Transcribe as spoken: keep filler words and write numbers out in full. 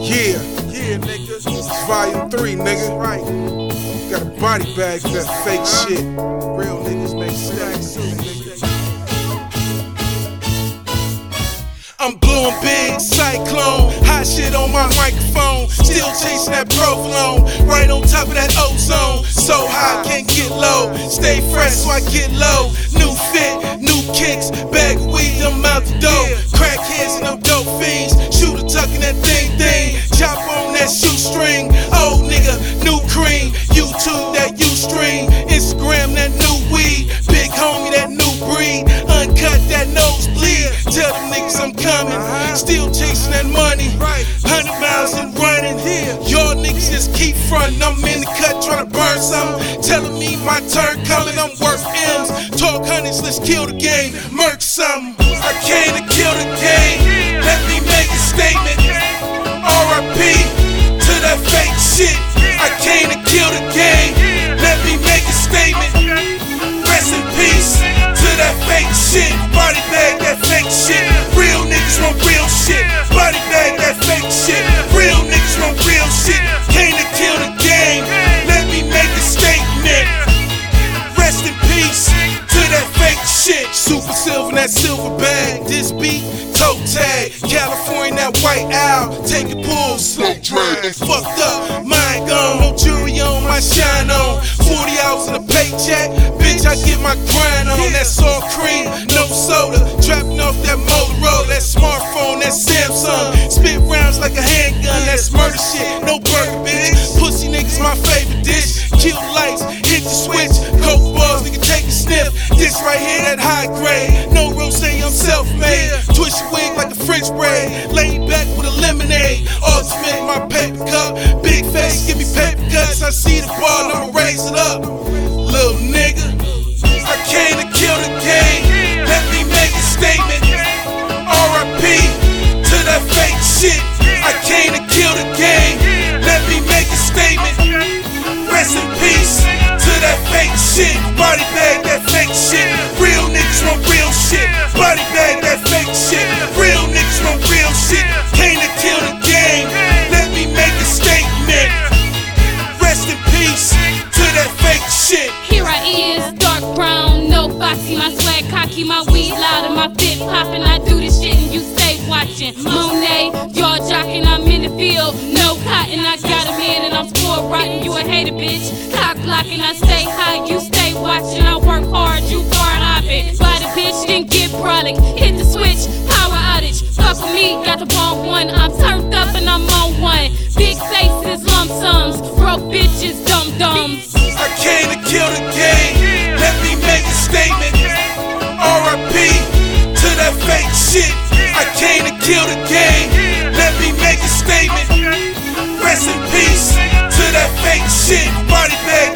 Yeah, yeah, niggas. Volume three, nigga. Right. Got a body bag for that fake shit. Real niggas make stacks soon, nigga. I'm blowing big, cyclone. Hot shit on my microphone. Still chasing that provolone. Right on top of that ozone. So high, can't get low. Stay fresh, so I get low. New fit, new kicks. Bag of weed, I'm out the door. Crackheads and them dope fiends. Shooter tucking that thing, thing. Chop on that shoestring. Old nigga, new cream. YouTube, that Ustream. Instagram, that new weed. Big homie, that new breed. Uncut, that nosebleed. Tell them niggas I'm coming. Still chasing that money. Hundred miles and running. Y'all niggas just keep frontin'. I'm in the cut trying to burn something. Telling me my turn coming. I'm worth M's. Talk hundreds, let's kill the game. Murk something. I came to kill the game. Let me make a statement. R I P to that fake shit. I came to kill the game. Let me make a statement. Rest in peace to that fake shit. Body bag that fake shit. Real niggas want real shit. Body bag that fake shit. Real niggas want real shit. Came to kill the game. Let me make a statement. Rest in peace to that fake shit. Super silver in that silver bag. This beat, toe tag. California, that white owl. Take a pull, slow drag. Fucked up, mind gone. No jewelry on, my shine on. forty hours in a paycheck. Bitch, I get my grind on. That soft cream, no soda. Trapping off that Motorola. That smartphone, that Samsung. Spit rounds like a handgun. That's murder shit, no burger, bitch. Pussy niggas, my favorite dish. Kill lights, hit the switch. Coke balls, nigga, take a sniff. This right here, that high grade. No rosé, I'm self-made. Twist your wig like a French braid. Laid back with a lemonade. Ultimate, my paper cup. Big face, give me paper cuts. I see the ball, I'ma raise it up. Little nigga, I came to kill the game. Let me make a statement. R I P to that fake shit. I came to kill the game. Let me make a statement. Rest in peace to that fake shit. Body bag that fake shit. Real niggas want real shit. Body bag that fake shit. Real niggas want real shit. Came to kill the game. Let me make a statement. Rest in peace to that fake shit. Here I is, dark brown, no boxy. My swag cocky, my weed loud, and my fit poppin'. I do this shit and you stay watchin'. Monet, y'all jockin'. I'm in the field, no cotton. I got a man and I'm score rotten. You a hater, bitch. Cock blockin'. I stay high, you stay watchin'. I work hard, you bar hoppin'. Slide a bitch, then get brolic. Hit the switch, power outage. Fuck with me, got the wrong one. I'm turned up and I'm on one. Big faces, lump sums. Broke bitches, dumb dumbs. I came to kill the game. Let me make a statement. R I P to that fake shit. I came to kill the game. Let me make a statement. Rest in peace to that fake shit. Body bag.